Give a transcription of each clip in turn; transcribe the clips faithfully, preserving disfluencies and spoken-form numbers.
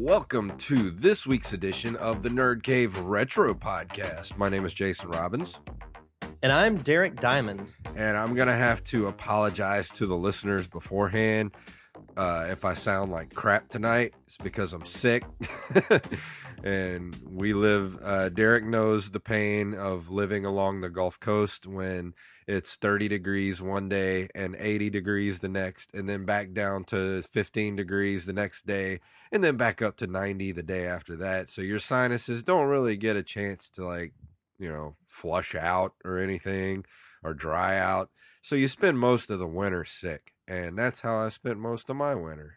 Welcome to this week's edition of the Nerd Cave Retro Podcast. My name is Jason Robbins. And I'm Derek Diamond. And I'm going to have to apologize to the listeners beforehand. Uh, if I sound like crap tonight, it's because I'm sick. And we live, uh, Derek knows the pain of living along the Gulf Coast when it's thirty degrees one day and eighty degrees the next, and then back down to fifteen degrees the next day, and then back up to ninety the day after that. So your sinuses don't really get a chance to, like, you know, flush out or anything or dry out. So you spend most of the winter sick, and that's how I spent most of my winter.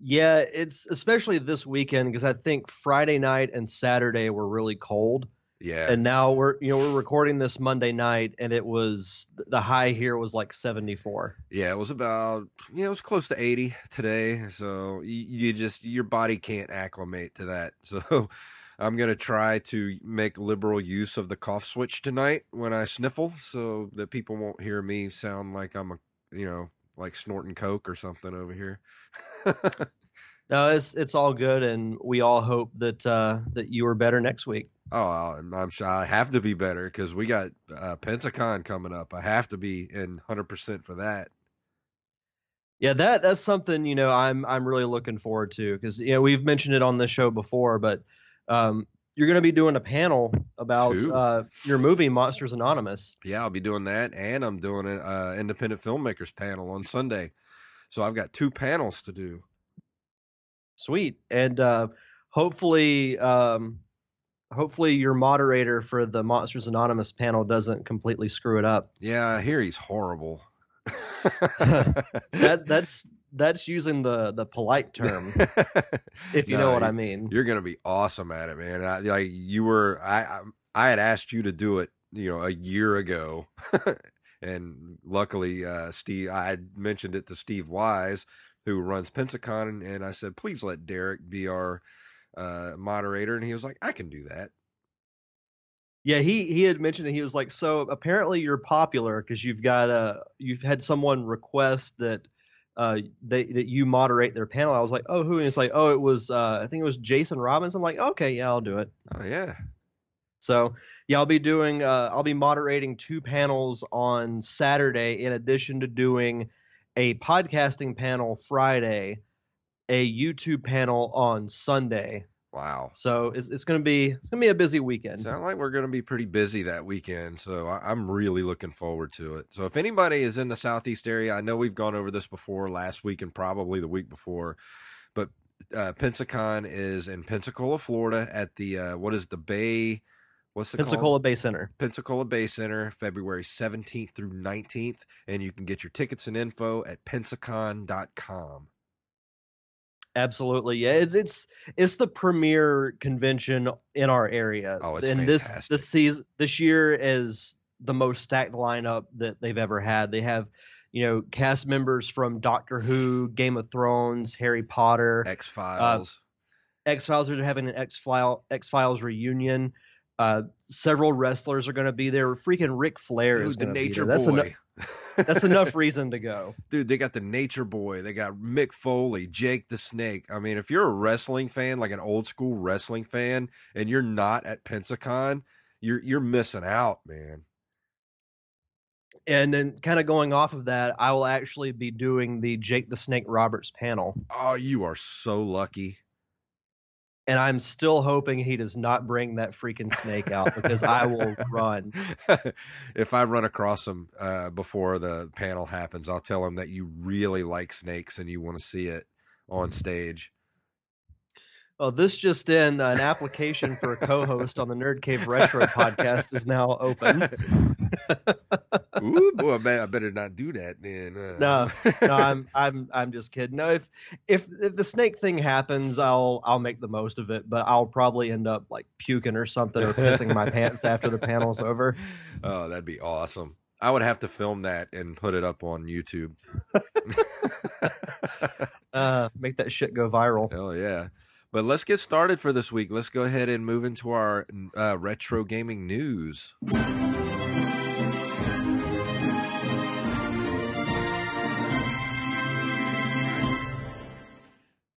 Yeah, it's especially this weekend because I think Friday night and Saturday were really cold. Yeah. And now we're, you know, we're recording this Monday night, and it was, the high here was like seventy-four. Yeah, it was about, you know, it was close to eighty today. So you, you just, your body can't acclimate to that. So I'm going to try to make liberal use of the cough switch tonight when I sniffle so that people won't hear me sound like I'm a, you know, like snorting Coke or something over here. No, it's it's all good, and we all hope that uh, that you are better next week. Oh, I'm, I'm sure I have to be better because we got uh, Pensacon coming up. I have to be in one hundred percent for that. Yeah, that that's something, you know, I'm I'm really looking forward to because, you know, we've mentioned it on this show before, but um, you're going to be doing a panel about uh, your movie Monsters Anonymous. Yeah, I'll be doing that, and I'm doing an uh, independent filmmakers panel on Sunday, so I've got two panels to do. Sweet. And uh, hopefully um, hopefully your moderator for the Monsters Anonymous panel doesn't completely screw it up. Yeah, I hear he's horrible. that that's that's using the, the polite term, if you no, know what I mean. You're going to be awesome at it, man. I, like you were, I, I had asked you to do it, you know, a year ago. And luckily, uh, Steve, I had mentioned it to Steve Wise, who runs Pensacon, and I said, please let Derek be our uh, moderator. And he was like, I can do that. Yeah, he he had mentioned it. He was like, so apparently you're popular because you've got a you've had someone request that uh, they that you moderate their panel. I was like, oh, who? And he's like, oh, it was uh, I think it was Jason Robbins. I'm like, okay, yeah, I'll do it. Oh yeah. So yeah, I'll be doing uh, I'll be moderating two panels on Saturday in addition to doing a podcasting panel Friday, a YouTube panel on Sunday. Wow! So it's it's gonna be it's gonna be a busy weekend. Sounds like we're gonna be pretty busy that weekend. So I, I'm really looking forward to it. So if anybody is in the Southeast area, I know we've gone over this before last week and probably the week before, but uh, Pensacon is in Pensacola, Florida, at the uh, what is the Bay? What's the Pensacola called? Bay Center. Pensacola Bay Center, February seventeenth through nineteenth. And you can get your tickets and info at pensacon dot com. Absolutely. Yeah. It's it's it's the premier convention in our area. Oh, it's and fantastic. this this season this year is the most stacked lineup that they've ever had. They have, you know, cast members from Doctor Who, Game of Thrones, Harry Potter, X-Files. Uh, X-Files are having an X-File X-Files reunion. Uh, several wrestlers are going to be there. Freaking Ric Flair is going to be there. That's, eno- that's enough reason to go. Dude, they got the Nature Boy. They got Mick Foley, Jake the Snake. I mean, if you're a wrestling fan, like an old school wrestling fan, and you're not at Pensacon, you're you're missing out, man. And then kind of going off of that, I will actually be doing the Jake the Snake Roberts panel. Oh, you are so lucky. And I'm still hoping he does not bring that freaking snake out because I will run. If I run across him uh, before the panel happens, I'll tell him that you really like snakes and you want to see it on stage. Well, this just in, an application for a co-host on the Nerd Cave Retro podcast is now open. Ooh, boy, I better not do that then. Uh. No, no, I'm, I'm, I'm just kidding. No, if, if, if the snake thing happens, I'll, I'll make the most of it, but I'll probably end up like puking or something or pissing my pants after the panel's over. Oh, that'd be awesome. I would have to film that and put it up on YouTube. uh, make that shit go viral. Oh yeah. But let's get started for this week. Let's go ahead and move into our uh, retro gaming news.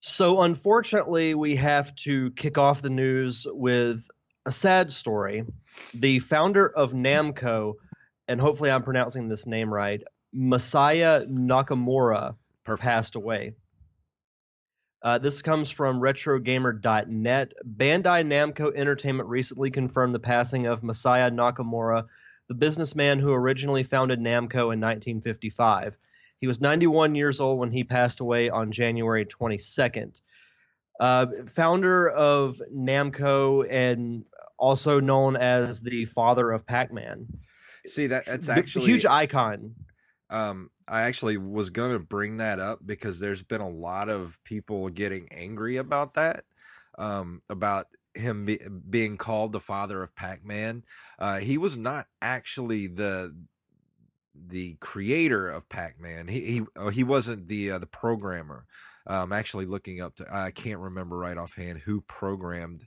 So unfortunately, we have to kick off the news with a sad story. The founder of Namco, and hopefully I'm pronouncing this name right, Masaya Nakamura, Perfect. passed away. Uh, this comes from Retro Gamer dot net. Bandai Namco Entertainment recently confirmed the passing of Masaya Nakamura, the businessman who originally founded Namco in nineteen fifty-five. He was ninety-one years old when he passed away on January twenty-second. Uh, founder of Namco and also known as the father of Pac-Man. See, that, that's actually... a huge icon. Um, I actually was going to bring that up because there's been a lot of people getting angry about that, um, about him be, being called the father of Pac-Man. Uh, he was not actually the the creator of Pac-Man. He he he wasn't the uh, the programmer. Uh, I'm actually looking up to I can't remember right offhand who programmed.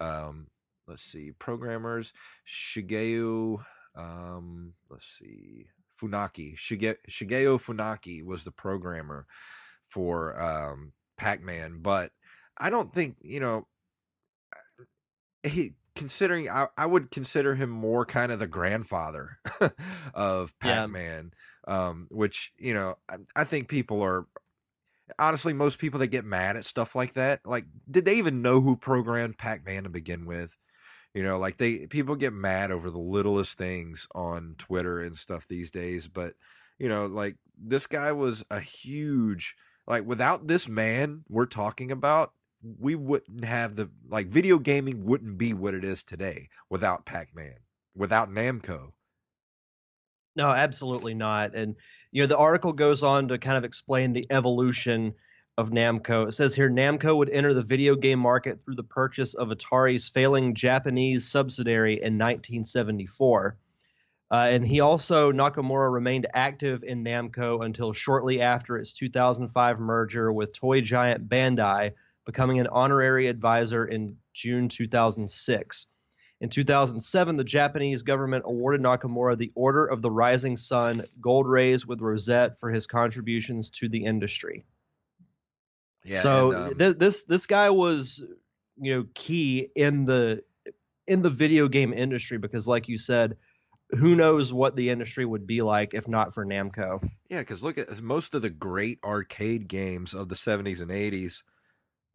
Um, let's see, programmers Shigeo. Um, let's see. Funaki Shige, Shigeo Funaki was the programmer for um, Pac-Man, but I don't think you know he considering I, I would consider him more kind of the grandfather of Pac-Man, yeah. um, which you know I, I think people are honestly most people that get mad at stuff like that like did they even know who programmed Pac-Man to begin with? You know, like they people get mad over the littlest things on Twitter and stuff these days. But, you know, like this guy was a huge like without this man we're talking about, we wouldn't have the like video gaming wouldn't be what it is today without Pac-Man, without Namco. No, absolutely not. And, you know, the article goes on to kind of explain the evolution of Namco. It says here, Namco would enter the video game market through the purchase of Atari's failing Japanese subsidiary in nineteen seventy-four. Uh, and he also, Nakamura, remained active in Namco until shortly after its two thousand five merger with toy giant Bandai, becoming an honorary advisor in June two thousand six. In two thousand seven, the Japanese government awarded Nakamura the Order of the Rising Sun, gold raised with rosette for his contributions to the industry. Yeah, so and, um, th- this this guy was, you know, key in the in the video game industry because, like you said, who knows what the industry would be like if not for Namco? Yeah, because look at most of the great arcade games of the seventies and eighties,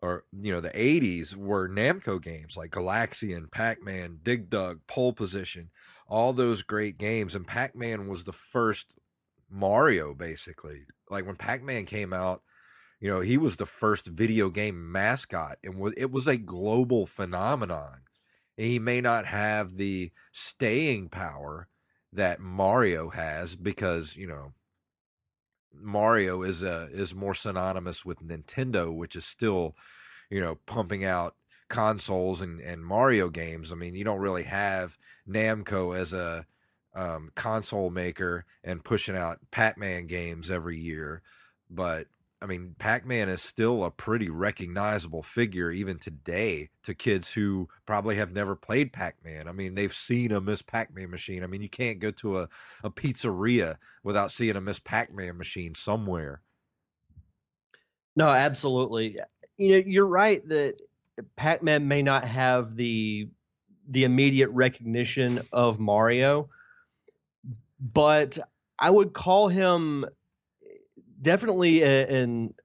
or you know, the eighties were Namco games like Galaxian, Pac-Man, Dig Dug, Pole Position, all those great games, and Pac-Man was the first Mario, basically. Like when Pac-Man came out. You know, he was the first video game mascot, and it was a global phenomenon. And he may not have the staying power that Mario has because, you know, Mario is a, is more synonymous with Nintendo, which is still, you know, pumping out consoles and, and Mario games. I mean, you don't really have Namco as a um, console maker and pushing out Pac-Man games every year, but... I mean, Pac-Man is still a pretty recognizable figure even today to kids who probably have never played Pac-Man. I mean, they've seen a Miss Pac-Man machine. I mean, you can't go to a, a pizzeria without seeing a Miss Pac-Man machine somewhere. No, absolutely. You know, you're right that Pac-Man may not have the the immediate recognition of Mario, but I would call him... Definitely in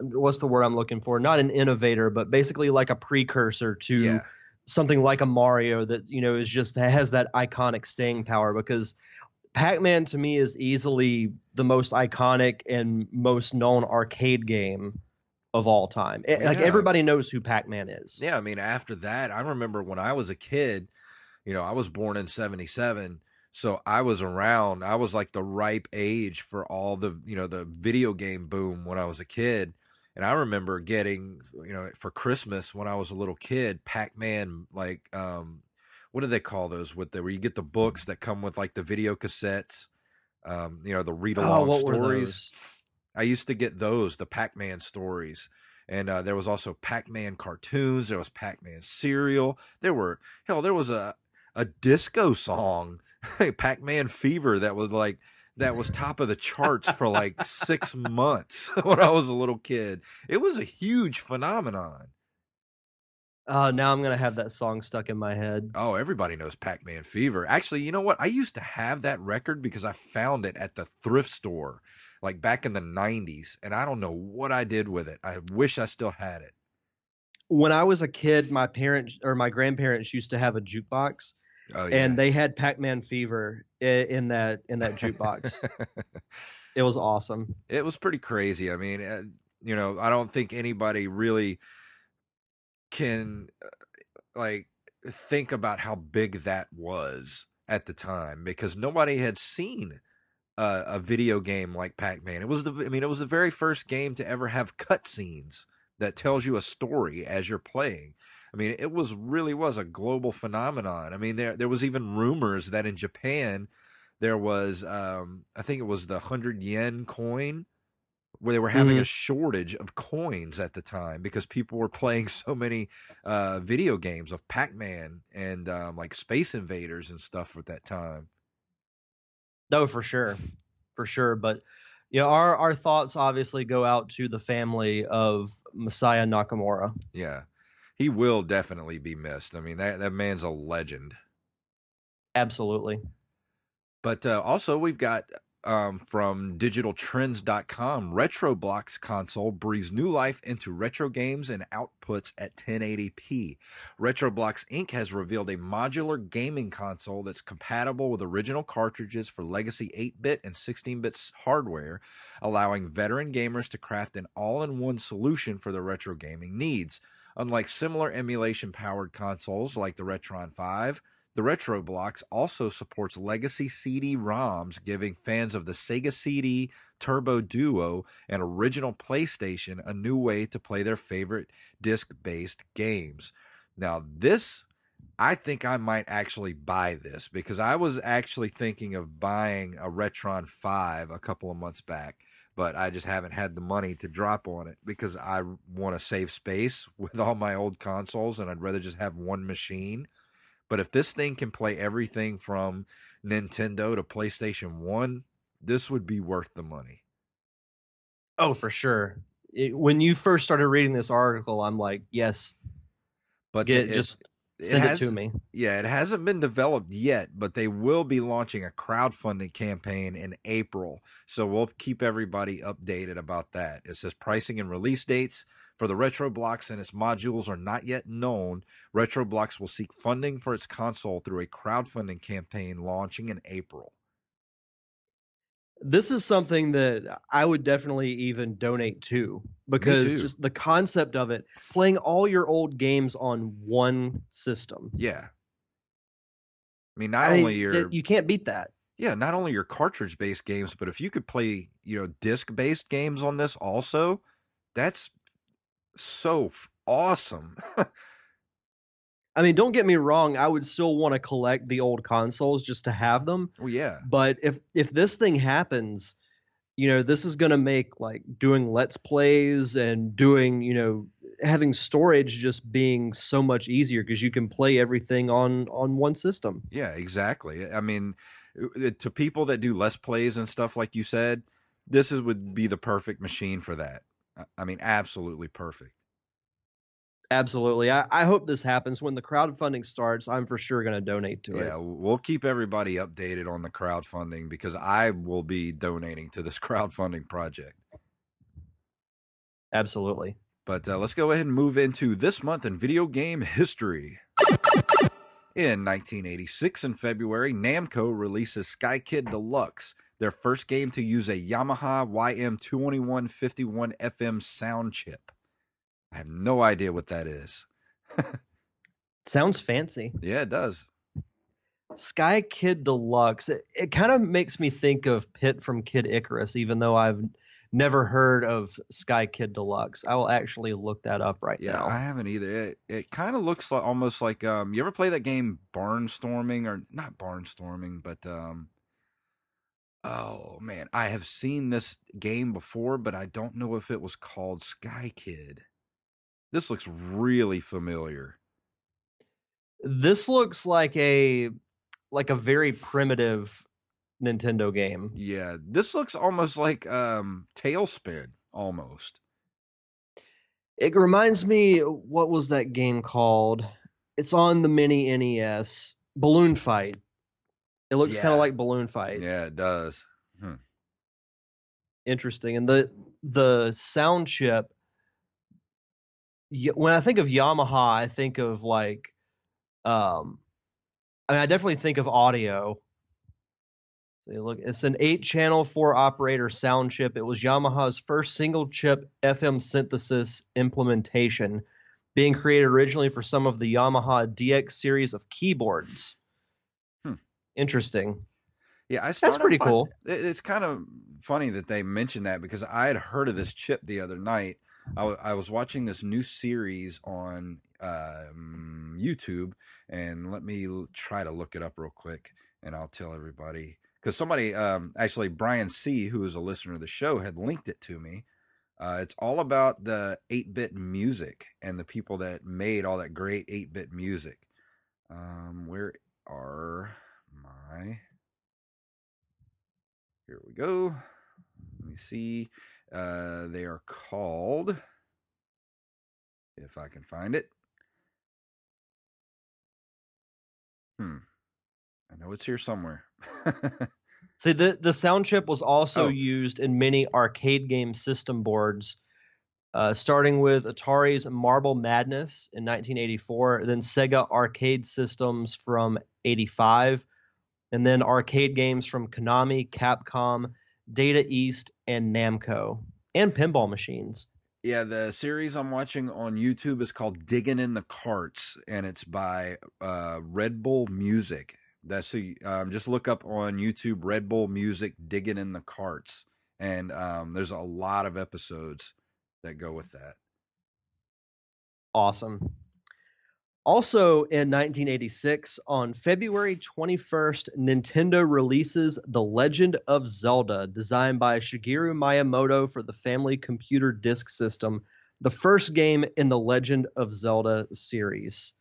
what's the word I'm looking for? Not an innovator, but basically like a precursor to yeah. something like a Mario that, you know, is just has that iconic staying power because Pac-Man to me is easily the most iconic and most known arcade game of all time. It, yeah. Like, everybody knows who Pac-Man is. Yeah, I mean, after that, I remember when I was a kid, you know, I was born in seventy-seven, so I was around, I was like the ripe age for all the, you know, the video game boom when I was a kid. And I remember getting, you know, for Christmas when I was a little kid, Pac-Man, like, um, what do they call those with the, where you get the books that come with like the video cassettes, um, you know, the read along oh, stories. I used to get those, the Pac-Man stories. And uh, there was also Pac-Man cartoons. There was Pac-Man cereal. There were, hell, there was a, a disco song, Pac-Man Fever, that was like, that was top of the charts for like six months when I was a little kid. It was a huge phenomenon. Uh, now I'm going to have that song stuck in my head. Oh, everybody knows Pac-Man Fever. Actually, you know what? I used to have that record because I found it at the thrift store like back in the nineties, and I don't know what I did with it. I wish I still had it. When I was a kid, my parents or my grandparents used to have a jukebox. Oh, yeah. And they had Pac-Man Fever in that in that jukebox. It was awesome. It was pretty crazy. I mean, you know, I don't think anybody really can like think about how big that was at the time, because nobody had seen a, a video game like Pac-Man. It was the I mean, it was the very first game to ever have cutscenes that tells you a story as you're playing. I mean, it was really was a global phenomenon. I mean, there there was even rumors that in Japan, there was, um, I think it was the one hundred yen coin, where they were having mm-hmm. a shortage of coins at the time because people were playing so many uh, video games of Pac-Man and um, like Space Invaders and stuff at that time. No, for sure. For sure. But yeah, our, our thoughts obviously go out to the family of Masaya Nakamura. Yeah. He will definitely be missed. I mean, that, that man's a legend. Absolutely. But uh, also, we've got um, from digital trends dot com, RetroBlox console breathes new life into retro games and outputs at ten eighty p. RetroBlox Incorporated has revealed a modular gaming console that's compatible with original cartridges for legacy eight bit and sixteen bit hardware, allowing veteran gamers to craft an all-in-one solution for their retro gaming needs. Unlike similar emulation-powered consoles like the Retron five, the RetroBlox also supports legacy C D ROMs, giving fans of the Sega C D, Turbo Duo, and original PlayStation a new way to play their favorite disc-based games. Now, this, I think I might actually buy this, because I was actually thinking of buying a Retron five a couple of months back. But I just haven't had the money to drop on it because I want to save space with all my old consoles, and I'd rather just have one machine. But if this thing can play everything from Nintendo to PlayStation one, this would be worth the money. Oh, for sure. It, when you first started reading this article, I'm like, yes, but get it, just send it, has, it to me. Yeah, it hasn't been developed yet, but they will be launching a crowdfunding campaign in April. So we'll keep everybody updated about that. It says pricing and release dates for the RetroBlox and its modules are not yet known. RetroBlox will seek funding for its console through a crowdfunding campaign launching in April. This is something that I would definitely even donate to, because just the concept of it, playing all your old games on one system. Yeah. I mean, not I, only your... You can't beat that. Yeah, not only your cartridge-based games, but if you could play, you know, disc-based games on this also, that's so awesome. I mean, don't get me wrong. I would still want to collect the old consoles just to have them. Oh, yeah. But if if this thing happens, you know, this is going to make like doing Let's Plays and doing, you know, having storage just being so much easier because you can play everything on on one system. Yeah, exactly. I mean, to people that do Let's Plays and stuff like you said, this is would be the perfect machine for that. I mean, absolutely perfect. Absolutely. I, I hope this happens. When the crowdfunding starts, I'm for sure going to donate to it. Yeah, we'll keep everybody updated on the crowdfunding because I will be donating to this crowdfunding project. Absolutely. But uh, let's go ahead and move into this month in video game history. In nineteen eighty-six, in February, Namco releases Sky Kid Deluxe, their first game to use a Yamaha Y M two one five one F M sound chip. I have no idea what that is. Sounds fancy. Yeah, it does. Sky Kid Deluxe. It, it kind of makes me think of Pit from Kid Icarus, even though I've never heard of Sky Kid Deluxe. I will actually look that up right yeah, now. Yeah, I haven't either. It, it kind of looks like, almost like, um, you ever play that game Barnstorming? Or not Barnstorming, but, um, oh, man, I have seen this game before, but I don't know if it was called Sky Kid. This looks really familiar. This looks like a like a very primitive Nintendo game. Yeah, this looks almost like um, Tailspin, almost. It reminds me, what was that game called? It's on the mini N E S, Balloon Fight. It looks yeah. kind of like Balloon Fight. Yeah, it does. Hmm. Interesting. And the the sound chip, when I think of Yamaha, I think of like, um, I mean, I definitely think of audio. So look, it's an eight-channel, four-operator sound chip. It was Yamaha's first single-chip F M synthesis implementation, being created originally for some of the Yamaha D X series of keyboards. Hmm. Interesting. Yeah, I started that's pretty by, cool. It's kind of funny that they mentioned that, because I had heard of this chip the other night. I, w- I was watching this new series on um, YouTube, and let me l- try to look it up real quick, and I'll tell everybody. Because somebody, um, actually, Brian C., who is a listener of the show, had linked it to me. Uh, it's all about the eight-bit music and the people that made all that great eight-bit music. Um, where are my... Here we go. Let me see. Uh, they are called, if I can find it. Hmm. I know it's here somewhere. See, the, the sound chip was also oh. used in many arcade game system boards, uh, starting with Atari's Marble Madness in nineteen eighty-four, then Sega Arcade Systems from eighty-five, and then arcade games from Konami, Capcom, Data East, and Namco, and pinball machines. Yeah, the series I'm watching on YouTube is called Digging in the Carts, and it's by uh, Red Bull Music. That's who, um, just look up on YouTube, Red Bull Music, Digging in the Carts, and um, there's a lot of episodes that go with that. Awesome. Also in nineteen eighty-six, on February twenty-first, Nintendo releases The Legend of Zelda, designed by Shigeru Miyamoto for the Family Computer Disk System, the first game in the Legend of Zelda series.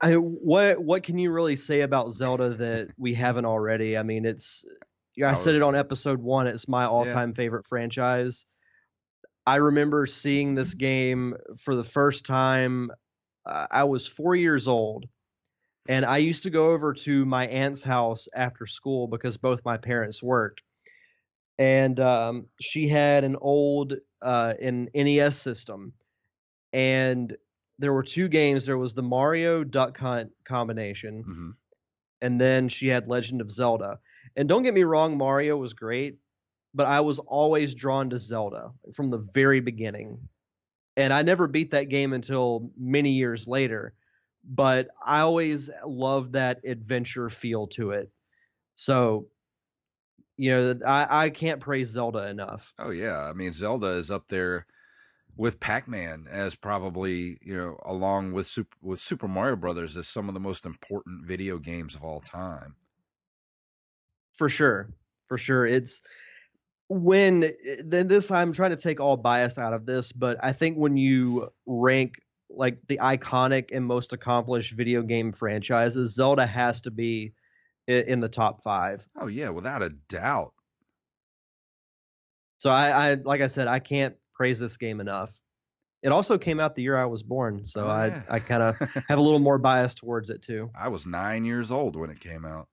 I, what what can you really say about Zelda that we haven't already? I mean, it's I, I said was, it on episode one. It's my all-time yeah. favorite franchise. I remember seeing this game for the first time. Uh, I was four years old, and I used to go over to my aunt's house after school because both my parents worked. And um, she had an old uh, an N E S system, and there were two games. There was the Mario Duck Hunt combination, mm-hmm. and then she had Legend of Zelda. And don't get me wrong, Mario was great, but I was always drawn to Zelda from the very beginning. And I never beat that game until many years later, but I always loved that adventure feel to it. So, you know, I, I can't praise Zelda enough. Oh, yeah. I mean, Zelda is up there with Pac-Man as probably, you know, along with Super, with Super Mario Brothers, as some of the most important video games of all time. For sure. For sure. It's... When then this, I'm trying to take all bias out of this, but I think when you rank like the iconic and most accomplished video game franchises, Zelda has to be in the top five. Oh yeah, without a doubt. So I, I like I said, I can't praise this game enough. It also came out the year I was born, so oh, yeah. I I kind of have a little more bias towards it too. I was nine years old when it came out.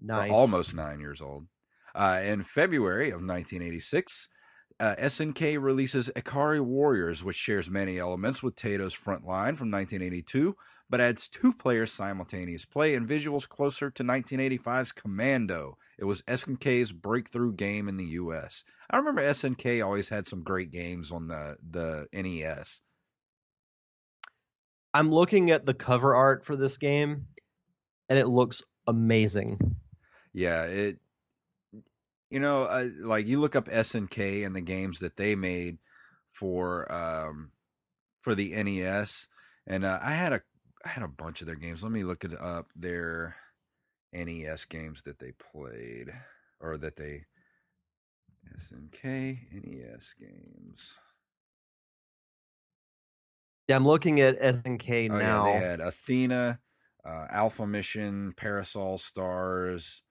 Nice, well, almost nine years old. Uh, in February of nineteen eighty-six, Uh, S N K releases Ikari Warriors, which shares many elements with Taito's Frontline from nineteen eighty-two, but adds two-player simultaneous play and visuals closer to nineteen eighty-five's Commando. It was S N K's breakthrough game in the U S. I remember S N K always had some great games on the, the N E S. I'm looking at the cover art for this game, and it looks amazing. Yeah, it... You know, uh, like you look up S N K and the games that they made for um, for the N E S, and uh, I had a I had a bunch of their games. Let me look it up. Their N E S games that they played, or that they S N K N E S games. Yeah, I'm looking at S N K oh, now. Yeah, they had Athena, uh, Alpha Mission, Parasol Stars,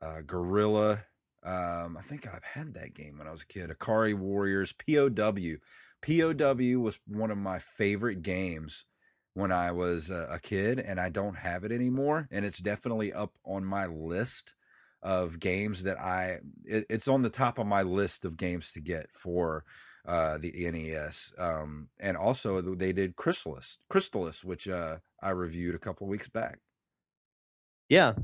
uh, Gorilla. Um, I think I've had that game when I was a kid. Ikari Warriors, P O W. P O W was one of my favorite games when I was a, a kid, and I don't have it anymore. And it's definitely up on my list of games that I... It, it's on the top of my list of games to get for uh, the N E S. Um, and also, they did Chrysalis, Chrysalis which uh, I reviewed a couple of weeks back. Yeah.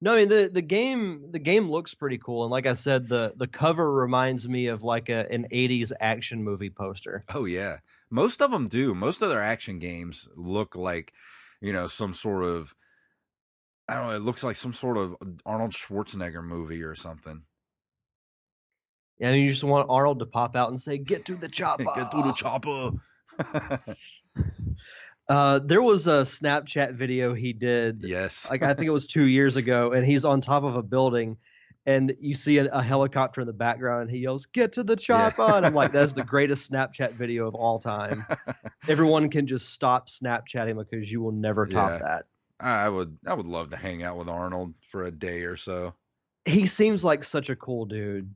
No, I mean the, the game the game looks pretty cool, and like I said, the, the cover reminds me of like a an eighties action movie poster. Oh yeah, most of them do. Most of their action games look like, you know, some sort of I don't know. It looks like some sort of Arnold Schwarzenegger movie or something. Yeah, I mean, you just want Arnold to pop out and say, "Get to the chopper! Get to the chopper!" Uh, there was a Snapchat video he did. Yes. Like, I think it was two years ago, and he's on top of a building, and you see a, a helicopter in the background, and he yells, "Get to the chopper!" Yeah. And I'm like, that's the greatest Snapchat video of all time. Everyone can just stop Snapchatting because you will never top yeah. that. I would, I would love to hang out with Arnold for a day or so. He seems like such a cool dude.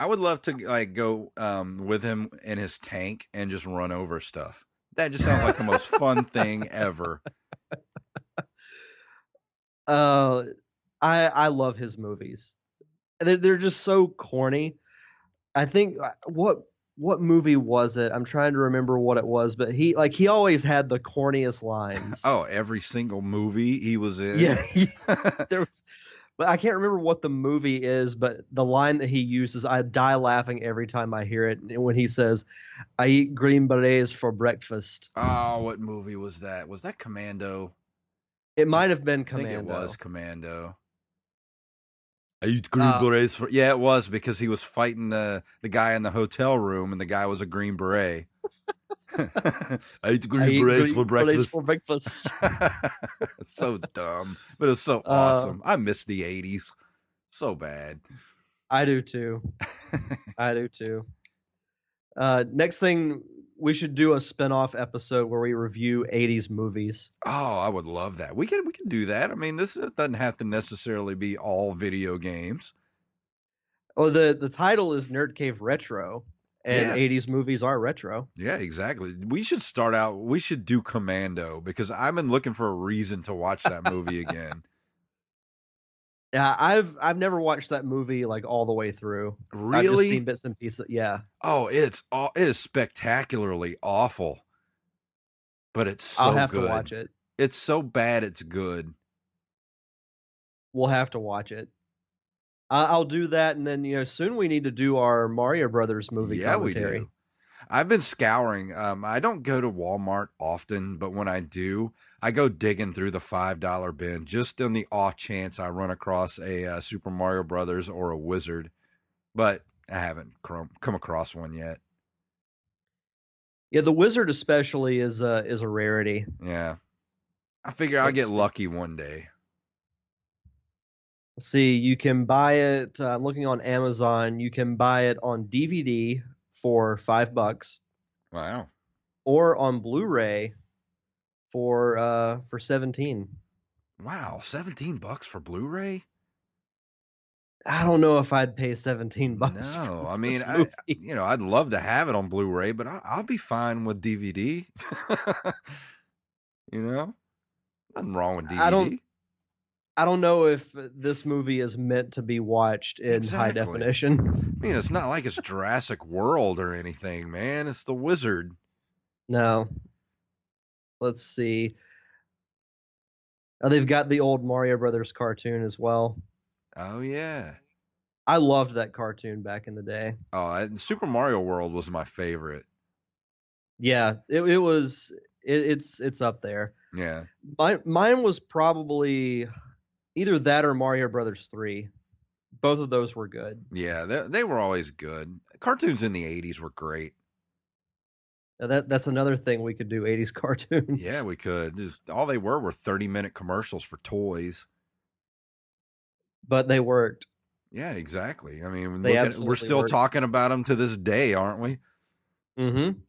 I would love to like go um, with him in his tank and just run over stuff. That just sounds like the most fun thing ever. Uh, I I love his movies. They're they're just so corny. I think what what movie was it? I'm trying to remember what it was, but he like he always had the corniest lines. Oh, every single movie he was in. Yeah, yeah. There was. But I can't remember what the movie is, but the line that he uses, I die laughing every time I hear it. And when he says, "I eat green berets for breakfast." Oh, what movie was that? Was that Commando? It might have been Commando. I think it was Commando. I eat green uh, berets for... Yeah, it was, because he was fighting the, the guy in the hotel room, and the guy was a green beret. I eat green I eat berets green for breakfast. Berets for breakfast. It's so dumb, but it's so awesome. Uh, I miss the eighties so bad. I do too. I do too. Uh, next thing, we should do a spin-off episode where we review eighties movies. Oh, I would love that. We can we can do that. I mean, this doesn't have to necessarily be all video games. Oh, the the title is Nerd Cave Retro. And yeah. eighties movies are retro. Yeah, exactly. We should start out, we should do Commando, because I've been looking for a reason to watch that movie again. Yeah, I've I've never watched that movie like all the way through. Really? I've just seen bits and pieces. Yeah. Oh, it's all it is spectacularly awful. But it's so good. I'll have good. to watch it. It's so bad it's good. We'll have to watch it. I'll do that, and then, you know, soon we need to do our Mario Brothers movie yeah, commentary. We do. I've been scouring. Um, I don't go to Walmart often, but when I do, I go digging through the five dollar bin just on the off chance I run across a uh, Super Mario Brothers or a Wizard, but I haven't come across one yet. Yeah, the Wizard especially is a, is a rarity. Yeah. I figure I'll get lucky one day. See, you can buy it. I'm uh, looking on Amazon. You can buy it on D V D for five bucks. Wow. Or on Blu-ray for uh for seventeen. Wow, seventeen bucks for Blu-ray? I don't know if I'd pay seventeen bucks. No, for I mean, I, you know, I'd love to have it on Blu-ray, but I, I'll be fine with D V D. You know, nothing wrong with D V D. I don't. I don't know if this movie is meant to be watched in exactly. high definition. I mean, it's not like it's Jurassic World or anything, man. It's The Wizard. No. Let's see. Oh, they've got the old Mario Brothers cartoon as well. Oh, yeah. I loved that cartoon back in the day. Oh, I, Super Mario World was my favorite. Yeah, it, it was. It, it's it's up there. Yeah. My, mine was probably... either that or Mario Brothers three. Both of those were good. Yeah, they, they were always good. Cartoons in the eighties were great. Now that That's another thing we could do, eighties cartoons. Yeah, we could. Just, all they were were thirty-minute commercials for toys. But they worked. Yeah, exactly. I mean, they at, we're still worked. talking about them to this day, aren't we? Mm-hmm.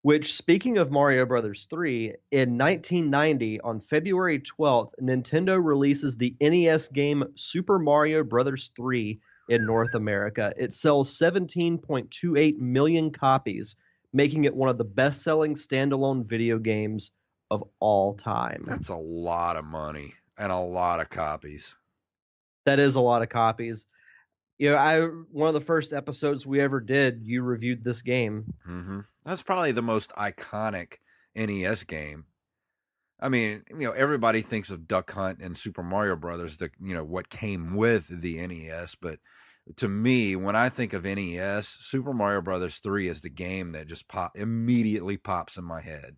Which, speaking of Mario Brothers three, in nineteen ninety, on February twelfth, Nintendo releases the N E S game Super Mario Brothers three in North America. It sells seventeen point two eight million copies, making it one of the best-selling standalone video games of all time. That's a lot of money and a lot of copies. That is a lot of copies. You know, I one of the first episodes we ever did, you reviewed this game. Mm-hmm. That's probably the most iconic N E S game. I mean, you know, everybody thinks of Duck Hunt and Super Mario Brothers, the, you know, what came with the N E S. But to me, when I think of N E S, Super Mario Brothers three is the game that just pop immediately pops in my head.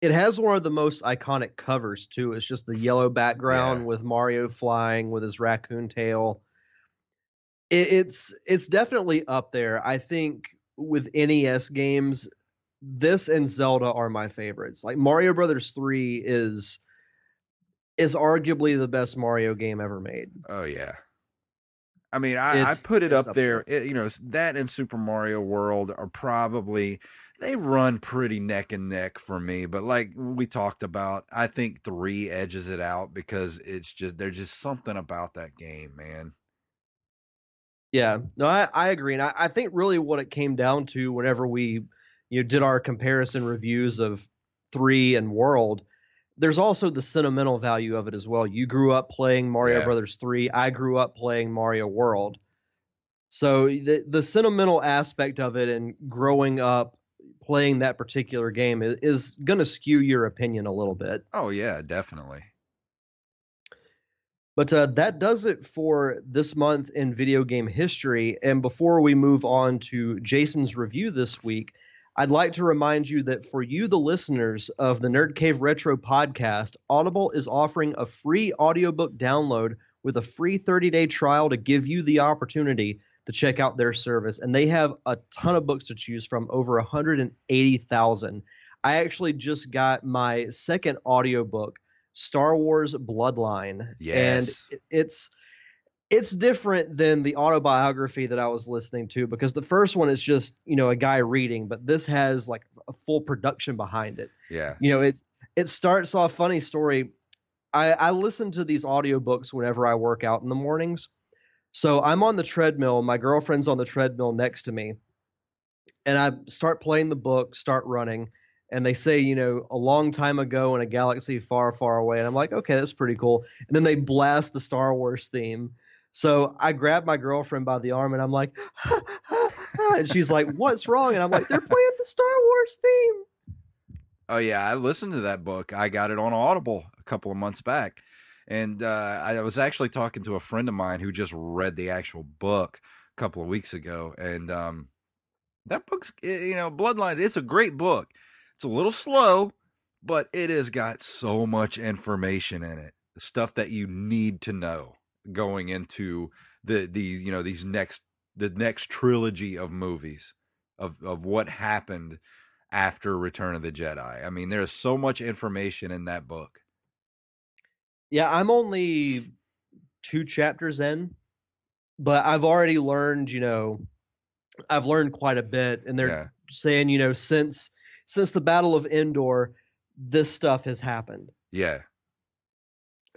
It has one of the most iconic covers, too. It's just the yellow background yeah. with Mario flying with his raccoon tail. It's it's definitely up there. I think with N E S games, this and Zelda are my favorites. Like Mario Brothers three is is arguably the best Mario game ever made. Oh yeah, I mean I, I put it up, up there. there. It, you know that and Super Mario World are probably they run pretty neck and neck for me. But like we talked about, I think three edges it out because it's just there's just something about that game, man. Yeah, no, I, I agree. And I, I think really what it came down to whenever we you know, did our comparison reviews of three and World, there's also the sentimental value of it as well. You grew up playing Mario yeah. Brothers three. I grew up playing Mario World. So the, the sentimental aspect of it and growing up playing that particular game is, is going to skew your opinion a little bit. Oh, yeah, definitely. But uh, that does it for this month in video game history. And before we move on to Jason's review this week, I'd like to remind you that for you, the listeners of the Nerd Cave Retro podcast, Audible is offering a free audiobook download with a free thirty-day trial to give you the opportunity to check out their service. And they have a ton of books to choose from, over one hundred eighty thousand. I actually just got my second audiobook, Star Wars Bloodline. Yes. And it's it's different than the autobiography that I was listening to because the first one is just, you know, a guy reading, but this has like a full production behind it. Yeah. You know, it's it starts off funny story. I, I listen to these audiobooks whenever I work out in the mornings. So I'm on the treadmill, my girlfriend's on the treadmill next to me, and I start playing the book, start running. And they say, you know, a long time ago in a galaxy far, far away. And I'm like, okay, that's pretty cool. And then they blast the Star Wars theme. So I grab my girlfriend by the arm and I'm like, ha, ha, ha. And she's like, what's wrong? And I'm like, they're playing the Star Wars theme. Oh, yeah. I listened to that book. I got it on Audible a couple of months back. And uh, I was actually talking to a friend of mine who just read the actual book a couple of weeks ago. And um, that book's, you know, Bloodlines, it's a great book. It's a little slow, but it has got so much information in it, stuff that you need to know going into the these you know these next the next trilogy of movies of of what happened after Return of the Jedi. I mean, there's so much information in that book. Yeah, I'm only two chapters in, but I've already learned, you know, I've learned quite a bit, and they're yeah. saying, you know, since Since the Battle of Endor, this stuff has happened. Yeah.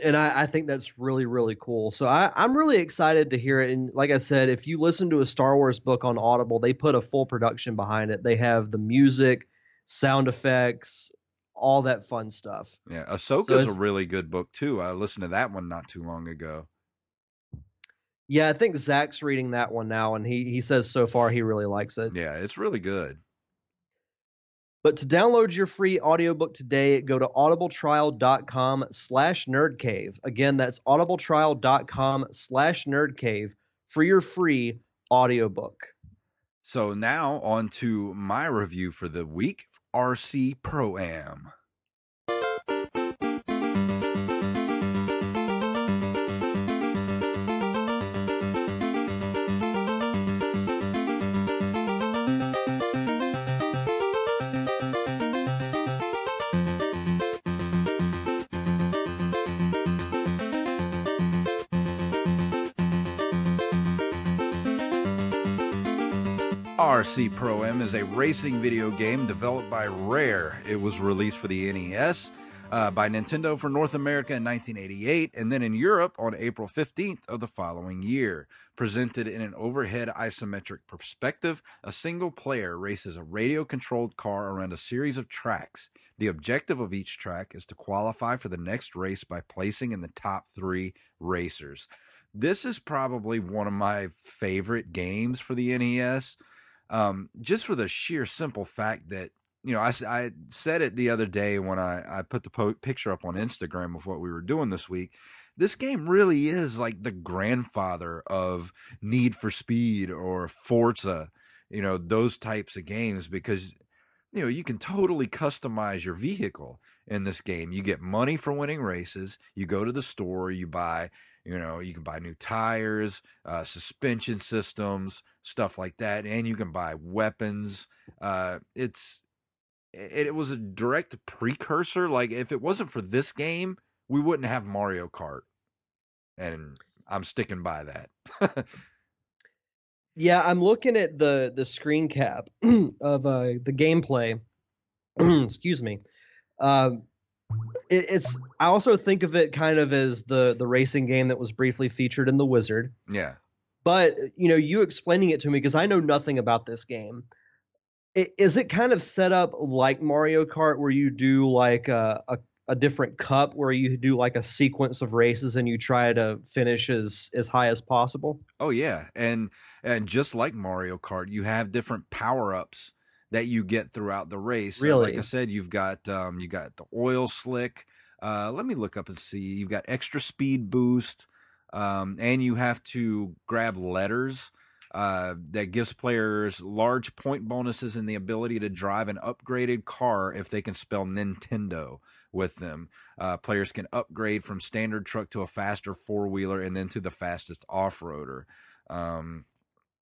And I, I think that's really, really cool. So I, I'm really excited to hear it. And like I said, if you listen to a Star Wars book on Audible, they put a full production behind it. They have the music, sound effects, all that fun stuff. Yeah, Ahsoka's so a really good book too. I listened to that one not too long ago. Yeah, I think Zach's reading that one now, and he, he says so far he really likes it. Yeah, it's really good. But to download your free audiobook today, go to audibletrial.com slash nerdcave. Again, that's audibletrial.com slash nerdcave for your free audiobook. So now on to my review for the week, R C Pro-Am. R C Pro-Am is a racing video game developed by Rare. It was released for the N E S uh, by Nintendo for North America in nineteen eighty-eight, and then in Europe on April fifteenth of the following year. Presented in an overhead isometric perspective, a single player races a radio-controlled car around a series of tracks. The objective of each track is to qualify for the next race by placing in the top three racers. This is probably one of my favorite games for the N E S. Um, just for the sheer simple fact that, you know, I, I said it the other day when I, I put the po- picture up on Instagram of what we were doing this week. This game really is like the grandfather of Need for Speed or Forza, you know, those types of games, because, you know, you can totally customize your vehicle in this game. You get money for winning races. You go to the store, you buy, you know, you can buy new tires, uh, suspension systems, stuff like that, and you can buy weapons. Uh, it's it, it was a direct precursor. Like, if it wasn't for this game, we wouldn't have Mario Kart, and I'm sticking by that. Yeah, I'm looking at the the screen cap of uh, the gameplay. Excuse me. Uh, It, it's. I also think of it kind of as the the racing game that was briefly featured in The Wizard. Yeah. But you know, you explaining it to me, because I know nothing about this game. It, is it kind of set up like Mario Kart, where you do like a, a a different cup, where you do like a sequence of races and you try to finish as as high as possible? Oh yeah, and and just like Mario Kart, you have different power ups that you get throughout the race. Really? Like I said, you've got um, you got the oil slick. Uh, let me look up and see. You've got extra speed boost, um, and you have to grab letters uh, that gives players large point bonuses and the ability to drive an upgraded car if they can spell Nintendo with them. Uh, players can upgrade from standard truck to a faster four-wheeler and then to the fastest off-roader. Um,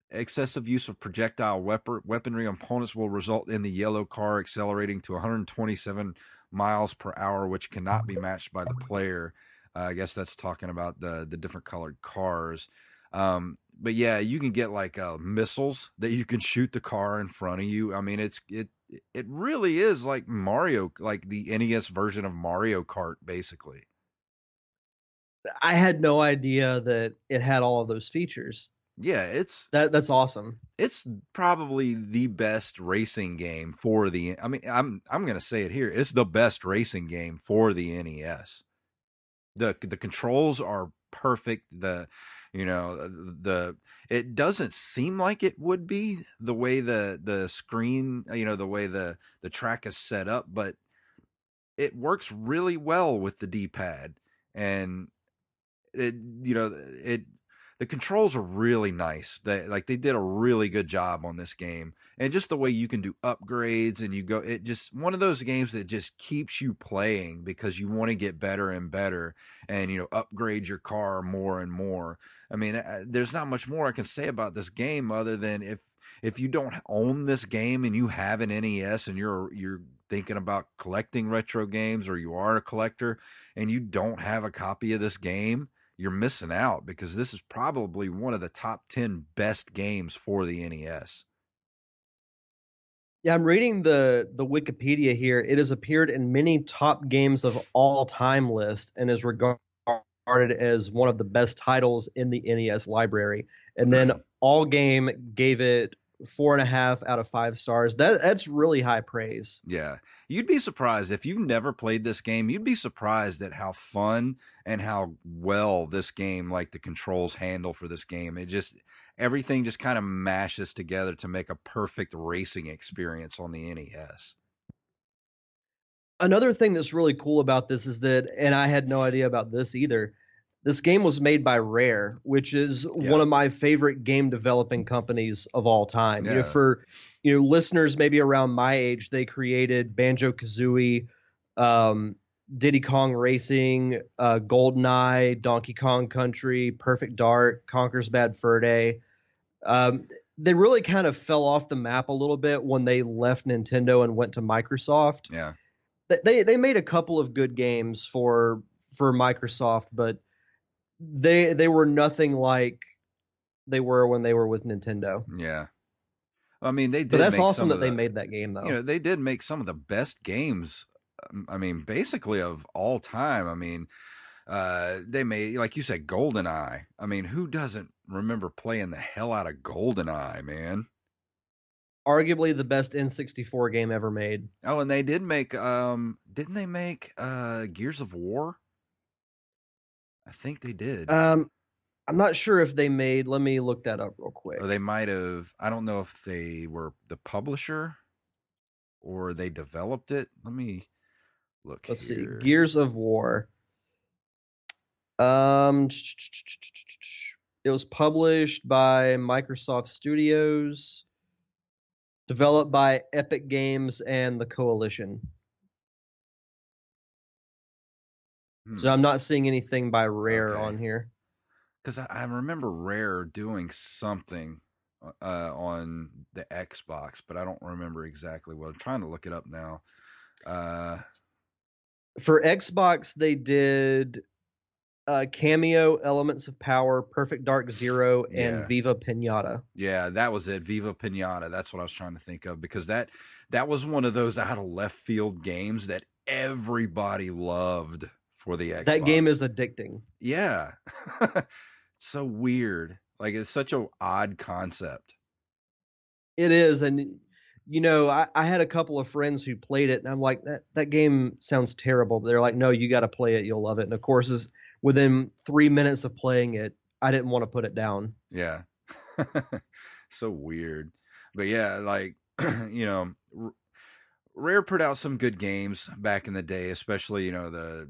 Excessive use of projectile weapon, weaponry on opponents will result in the yellow car accelerating to one hundred twenty-seven miles per hour, which cannot be matched by the player. Uh, I guess that's talking about the the different colored cars. Um, but yeah, you can get like uh, missiles that you can shoot the car in front of you. I mean, it's it it really is like Mario, like the N E S version of Mario Kart, basically. I had no idea that it had all of those features. Yeah, it's that that's awesome. It's probably the best racing game for the I mean I'm I'm going to say it here. It's the best racing game for the N E S. The the controls are perfect. The you know, the it doesn't seem like it would be the way the the screen, you know, the way the the track is set up, but it works really well with the D-pad, and it you know, it the controls are really nice. They, like they did a really good job on this game, and just the way you can do upgrades and you go, it just one of those games that just keeps you playing because you want to get better and better, and you know upgrade your car more and more. I mean, there's not much more I can say about this game other than if if you don't own this game and you have an N E S and you're you're thinking about collecting retro games, or you are a collector and you don't have a copy of this game, you're missing out, because this is probably one of the top ten best games for the N E S. Yeah, I'm reading the, the Wikipedia here. It has appeared in many top games of all time lists and is regarded as one of the best titles in the N E S library. And then Allgame gave it four and a half out of five stars. That that's really high praise. Yeah. You'd be surprised if you've never played this game. You'd be surprised at how fun and how well this game, like the controls handle for this game. It just, everything just kind of mashes together to make a perfect racing experience on the N E S. Another thing that's really cool about this is that, and I had no idea about this either, this game was made by Rare, which is yeah. one of my favorite game developing companies of all time. Yeah. You know, for you know, listeners maybe around my age, they created Banjo-Kazooie, um, Diddy Kong Racing, uh, GoldenEye, Donkey Kong Country, Perfect Dark, Conker's Bad Fur Day. Um, they really kind of fell off the map a little bit when they left Nintendo and went to Microsoft. Yeah, they they made a couple of good games for for Microsoft, but They they were nothing like they were when they were with Nintendo. Yeah, I mean they did. But that's make awesome that the, they made that game though. You know, they did make some of the best games. I mean, basically of all time. I mean, uh, they made, like you said, GoldenEye. I mean, who doesn't remember playing the hell out of GoldenEye, man? Arguably the best N sixty-four game ever made. Oh, and they did make. Um, didn't they make uh, Gears of War? I think they did. Um, I'm not sure if they made. Let me look that up real quick. Or they might have. I don't know if they were the publisher or they developed it. Let me look. Let's here. see. Gears of War. Um, it was published by Microsoft Studios, developed by Epic Games and the Coalition. So I'm not seeing anything by Rare okay. on here. Because I, I remember Rare doing something uh, on the Xbox, but I don't remember exactly what. I'm trying to look it up now. Uh, For Xbox, they did uh, Cameo, Elements of Power, Perfect Dark Zero, and yeah. Viva Pinata. Yeah, that was it. Viva Pinata. That's what I was trying to think of, because that that was one of those out of left field games that everybody loved. For the Xbox. That game is addicting. Yeah. So weird. Like, it's such an odd concept. It is. And, you know, I, I had a couple of friends who played it, and I'm like, that, that game sounds terrible. But they're like, no, you got to play it. You'll love it. And, of course, is within three minutes of playing it, I didn't want to put it down. Yeah. So weird. But, yeah, like, you know, r- Rare put out some good games back in the day, especially, you know, the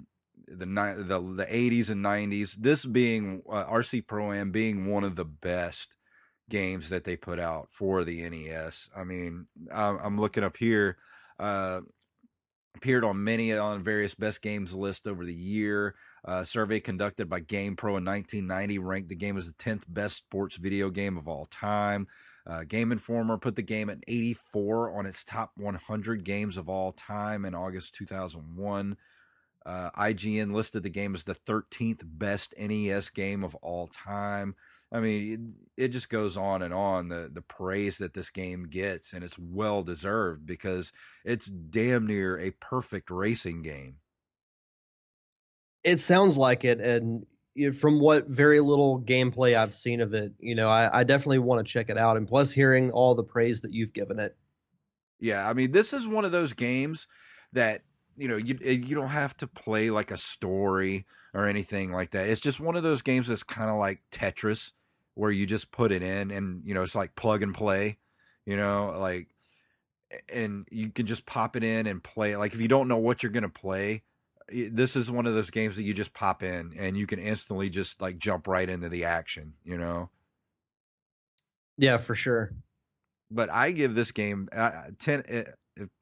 the the the eighties and nineties. This being uh, R C Pro-Am being one of the best games that they put out for the N E S. I mean, I'm, I'm looking up here. Uh, appeared on many on various best games list over the year. Uh, survey conducted by GamePro in nineteen ninety ranked the game as the tenth best sports video game of all time. Uh, Game Informer put the game at eighty-four on its top one hundred games of all time in August two thousand one. Uh, I G N listed the game as the thirteenth best N E S game of all time. I mean, it, it just goes on and on, the, the praise that this game gets, and it's well-deserved because it's damn near a perfect racing game. It sounds like it, and from what very little gameplay I've seen of it, you know, I, I definitely want to check it out. And plus hearing all the praise that you've given it. Yeah. I mean, this is one of those games that, you know, you, you don't have to play like a story or anything like that. It's just one of those games that's kind of like Tetris, where you just put it in and, you know, it's like plug and play, you know, like, and you can just pop it in and play. Like if you don't know what you're going to play, this is one of those games that you just pop in and you can instantly just like jump right into the action, you know? Yeah, for sure. But I give this game uh, ten uh,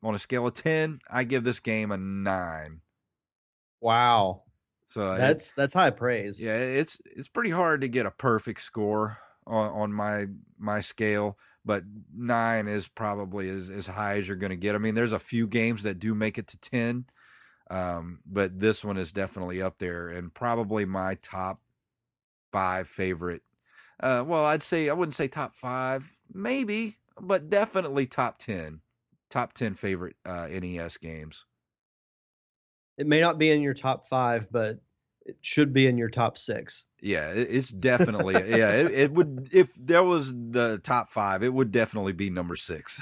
on a scale of ten. I give this game a nine. Wow. So that's, it, that's high praise. Yeah. It's, it's pretty hard to get a perfect score on, on my, my scale, but nine is probably as, as high as you're going to get. I mean, there's a few games that do make it to ten. Um, but this one is definitely up there and probably my top five favorite. Uh, well, I'd say, I wouldn't say top five, maybe, but definitely top ten, top ten favorite, uh, N E S games. It may not be in your top five, but it should be in your top six. Yeah, it's definitely. yeah, it, it would. If there was the top five, it would definitely be number six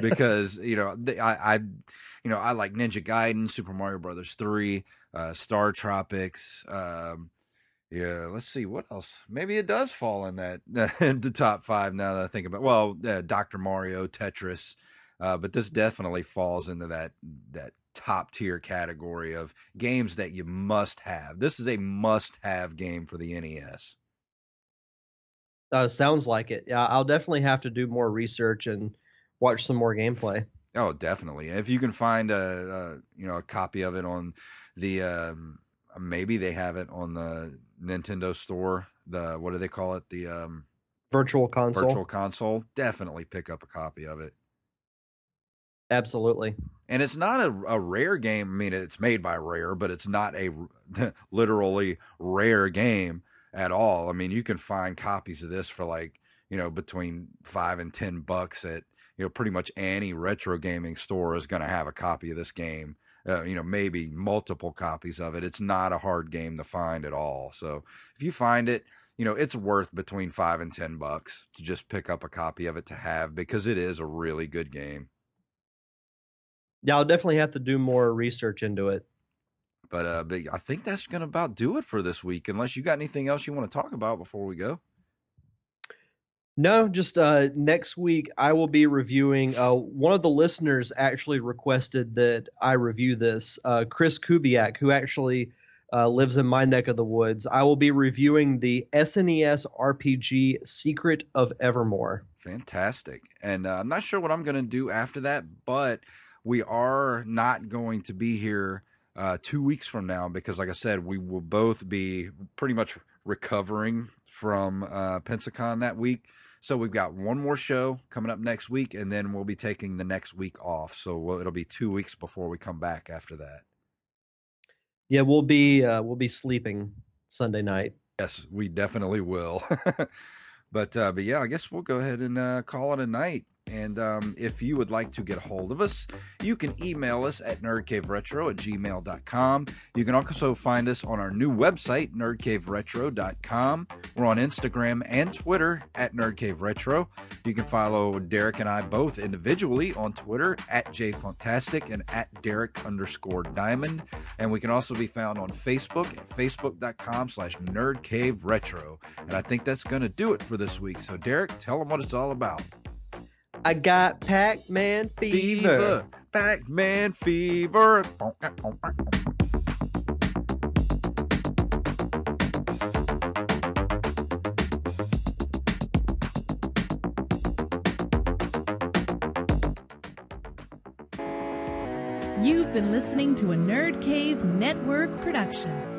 because, you know, they, I, I, you know, I like Ninja Gaiden, Super Mario Brothers three, uh, Star Tropics. Um, yeah, let's see what else. Maybe it does fall in that the top five now that I think about. Well, uh, Doctor Mario, Tetris, uh, but this definitely falls into that that. top tier category of games that you must have. This is a must have game for the N E S. Uh, sounds like it. Yeah, I'll definitely have to do more research and watch some more gameplay. Oh, definitely. If you can find a, a you know a copy of it on the um, maybe they have it on the Nintendo store. The what do they call it? The um, virtual console. Virtual console. Definitely pick up a copy of it. Absolutely. And it's not a, a Rare game. I mean, it's made by Rare, but it's not a literally Rare game at all. I mean, you can find copies of this for like, you know, between five and ten bucks at, you know, pretty much any retro gaming store is going to have a copy of this game. Uh, you know, maybe multiple copies of it. It's not a hard game to find at all. So if you find it, you know, it's worth between five and ten bucks to just pick up a copy of it to have, because it is a really good game. Yeah, I'll definitely have to do more research into it. But, uh, but I think that's going to about do it for this week, unless you got anything else you want to talk about before we go. No, just uh, next week I will be reviewing. Uh, one of the listeners actually requested that I review this. Uh, Chris Kubiak, who actually uh, lives in my neck of the woods. I will be reviewing the S N E S R P G Secret of Evermore. Fantastic. And uh, I'm not sure what I'm going to do after that, but... we are not going to be here uh, two weeks from now because, like I said, we will both be pretty much recovering from uh, Pensacon that week. So we've got one more show coming up next week, and then we'll be taking the next week off. So we'll, it'll be two weeks before we come back after that. Yeah, we'll be uh, we'll be sleeping Sunday night. Yes, we definitely will. But uh, but yeah, I guess we'll go ahead and uh, call it a night. And um, if you would like to get a hold of us, you can email us at nerdcaveretro at gmail dot com. You can also find us on our new website, nerdcaveretro dot com. We're on Instagram and Twitter at nerdcaveretro. You can follow Derek and I both individually on Twitter at jfantastic and at Derek underscore diamond. And we can also be found on Facebook at facebook dot com slash nerdcaveretro. And I think that's going to do it for this week. So Derek, tell them what it's all about. I got Pac-Man Fever. Fever. Pac-Man Fever. You've been listening to a Nerd Cave Network production.